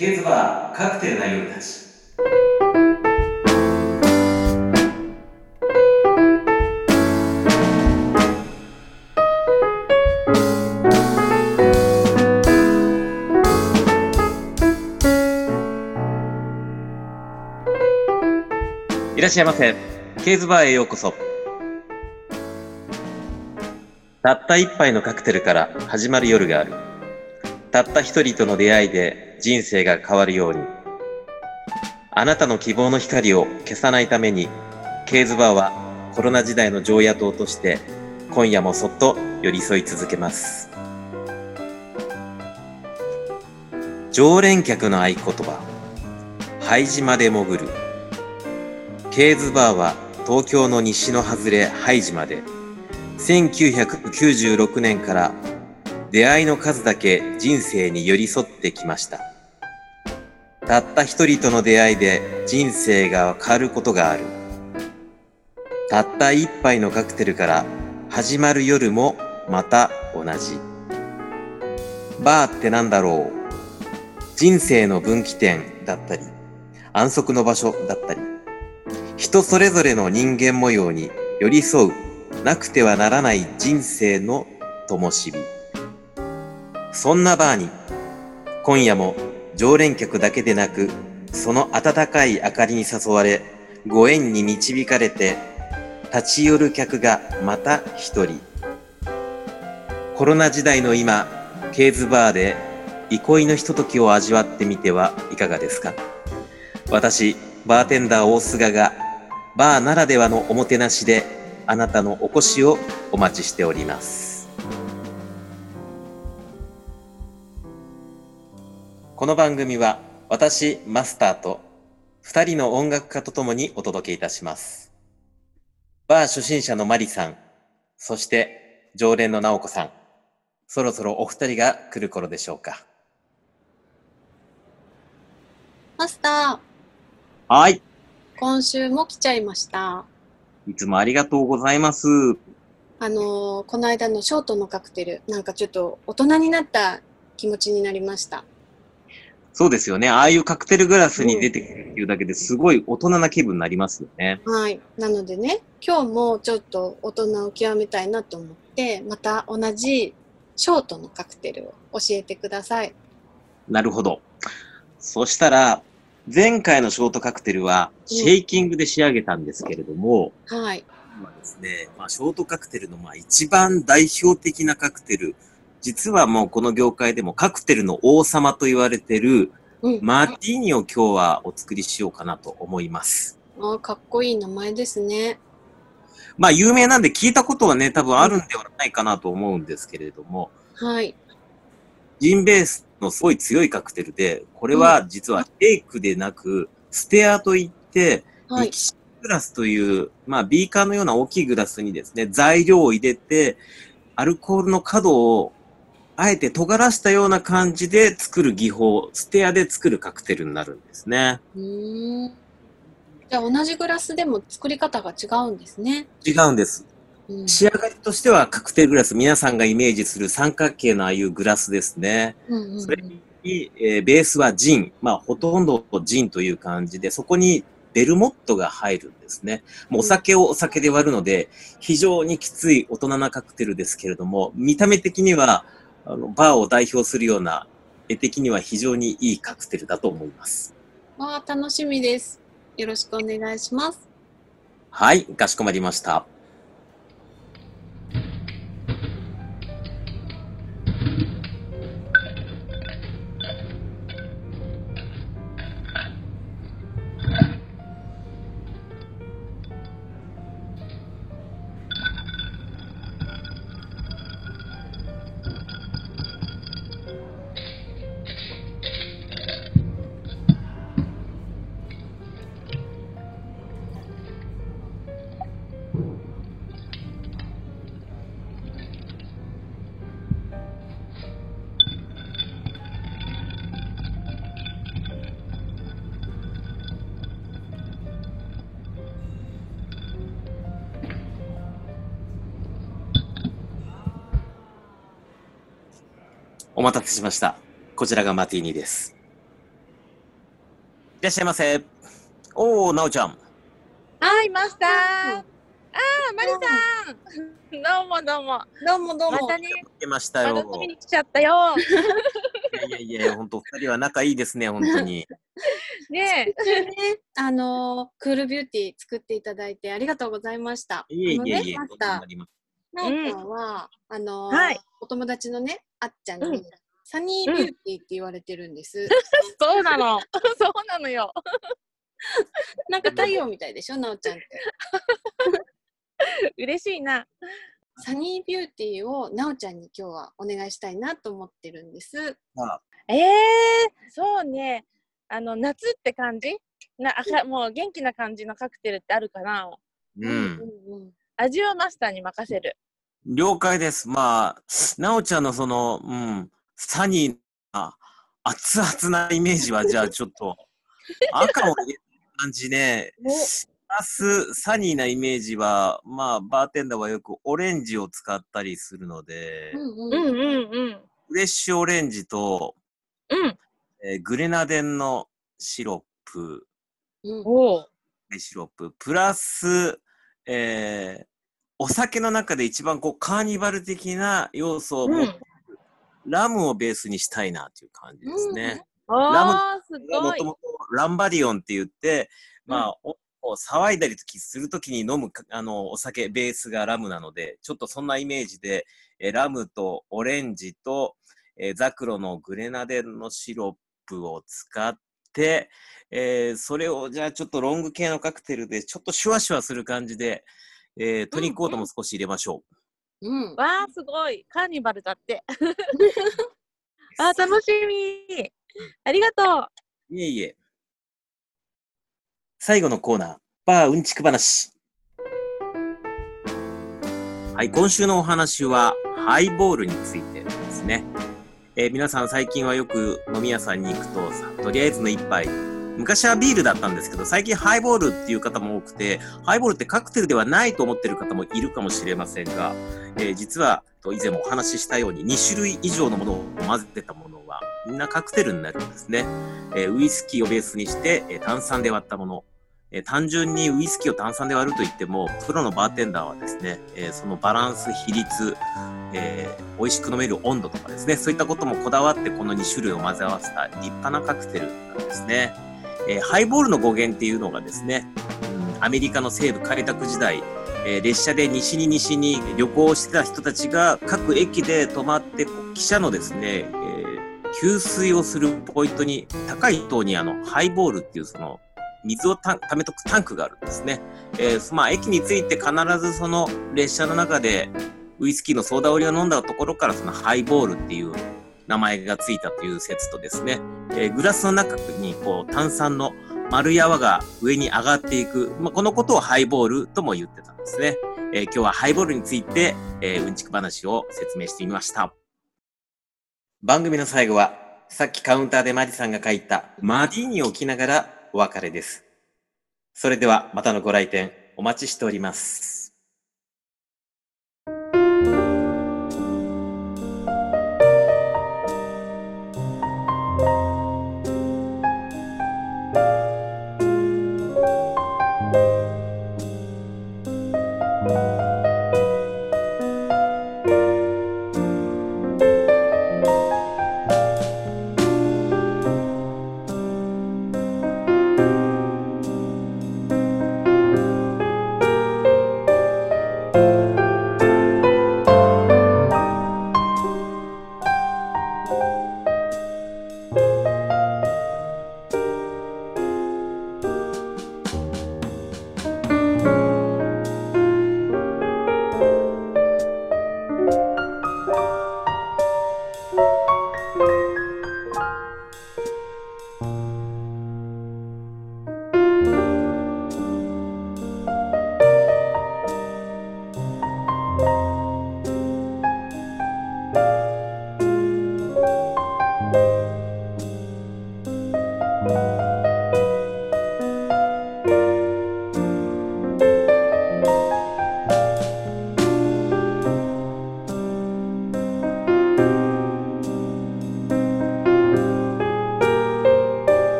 ケーズバーカクテルな夜たち。いらっしゃいませ。ケーズバーへようこそ。たった一杯のカクテルから始まる夜がある。たった一人との出会いで人生が変わるように。あなたの希望の光を消さないために、ケーズバーはコロナ時代の常夜灯として今夜もそっと寄り添い続けます。常連客の合言葉、拝島で潜る。ケーズバーは東京の西の外れ拝島で1996年から出会いの数だけ人生に寄り添ってきました。たった一人との出会いで人生が変わることがある。たった一杯のカクテルから始まる夜もまた同じ。バーってなんだろう。人生の分岐点だったり、安息の場所だったり、人それぞれの人間模様に寄り添うなくてはならない人生の灯火。そんなバーに今夜も常連客だけでなく、その温かい明かりに誘われ、ご縁に導かれて立ち寄る客がまた一人。コロナ時代の今、ケーズバーで憩いのひとときを味わってみてはいかがですか。私、バーテンダー大菅がバーならではのおもてなしであなたのお越しをお待ちしております。この番組は私マスターと2人の音楽家とともにお届けいたします。バー初心者のマリさん、そして常連の直子さん、そろそろお二人が来る頃でしょうか。マスター、はい、今週も来ちゃいました。いつもありがとうございます。この間のショートのカクテル、なんかちょっと大人になった気持ちになりました。そうですよね。ああいうカクテルグラスに出てくるっていうだけですごい大人な気分になりますよね。はい。なのでね、今日もちょっと大人を極めたいなと思って、また同じショートのカクテルを教えてください。なるほど。そしたら、前回のショートカクテルはシェイキングで仕上げたんですけれども、はい。今ですね、ショートカクテルの一番代表的なカクテル、実はもうこの業界でもカクテルの王様と言われてるマーティーニを今日はお作りしようかなと思います。あ、かっこいい名前ですね。有名なんで聞いたことはね、多分あるんではないかなと思うんですけれども、はい。ジンベースのすごい強いカクテルで、これは実はシェイクでなくステアといって、リキシーグラスという、ビーカーのような大きいグラスにですね、材料を入れて、アルコールの角をあえて尖らしたような感じで作る技法、ステアで作るカクテルになるんですね。じゃあ同じグラスでも作り方が違うんですね。違うんです。仕上がりとしてはカクテルグラス、皆さんがイメージする三角形のああいうグラスですね。それに、ベースはジン、ほとんどジンという感じで、そこにベルモットが入るんですね。もうお酒をお酒で割るので、非常にきつい大人なカクテルですけれども、見た目的にはバーを代表するような絵的には非常にいいカクテルだと思います。わあ、楽しみです。よろしくお願いします。はい、かしこまりました。お待たせしました。こちらがマティーニです。いらっしゃいませ。おお、なおちゃん。はい、マスター。ああ、マリさん。どうもどうも。どうもどうも。またね。来ましたよ。見に来ちゃったよ。いやいやいや、本当二人は仲いいですね、本当に。ねえ、クールビューティー作っていただいてありがとうございました。いえいえいえ。マスター。なおちゃんはお友達のね、あっちゃんに。サニービューティーって言われてるんです。そうなの。そうなのよ。なんか太陽みたいでしょ、なおちゃんって。嬉しいな。サニービューティーをなおちゃんに今日はお願いしたいなと思ってるんです。そうね。夏って感じ？もう元気な感じのカクテルってあるかな。うん。味はマスターに任せる。了解です。まあなおちゃんのそのサニーな熱々なイメージはじゃあちょっと赤を入れる感じね。プラスサニーなイメージはまあバーテンダーはよくオレンジを使ったりするので、フレッシュオレンジと、グレナデンのシロップ、プラス、お酒の中で一番こうカーニバル的な要素を持ってラムをベースにしたいなという感じですね。ラムはもともとランバディオンって言って、まあ騒いだりするときに飲むお酒ベースがラムなので、ちょっとそんなイメージで、ラムとオレンジと、ザクロのグレナデンのシロップを使って、それをじゃあちょっとロング系のカクテルでちょっとシュワシュワする感じで、トニックウォーターも少し入れましょう。わー、すごいカーニバルだってあ、楽しみ、ありがとう。いえいえ。最後のコーナー、バーうんちく話。はい、今週のお話はハイボールについてですね。皆さん最近はよく飲み屋さんに行くとさ、とりあえずの一杯、昔はビールだったんですけど、最近ハイボールっていう方も多くて、ハイボールってカクテルではないと思ってる方もいるかもしれませんが、実は以前もお話ししたように2種類以上のものを混ぜてたものはみんなカクテルになるんですね。ウイスキーをベースにして、炭酸で割ったもの、単純にウイスキーを炭酸で割るといってもプロのバーテンダーはですね、そのバランス、比率、美味しく飲める温度とかですね、そういったこともこだわってこの2種類を混ぜ合わせた立派なカクテルなんですね。ハイボールの語源っていうのがですね、アメリカの西部開拓時代、列車で西に旅行してた人たちが各駅で泊まって汽車のですね、給水をするポイントに高い塔にハイボールっていうその水をためとくタンクがあるんですね。駅に着いて必ずその列車の中でウイスキーのソーダ割りを飲んだところからそのハイボールっていう名前がついたという説とですね、グラスの中にこう炭酸の丸い泡が上に上がっていく、このことをハイボールとも言ってたんですね。今日はハイボールについて、うんちく話を説明してみました。番組の最後はさっきカウンターでマリさんが書いたマディーニを置きながらお別れです。それではまたのご来店お待ちしております。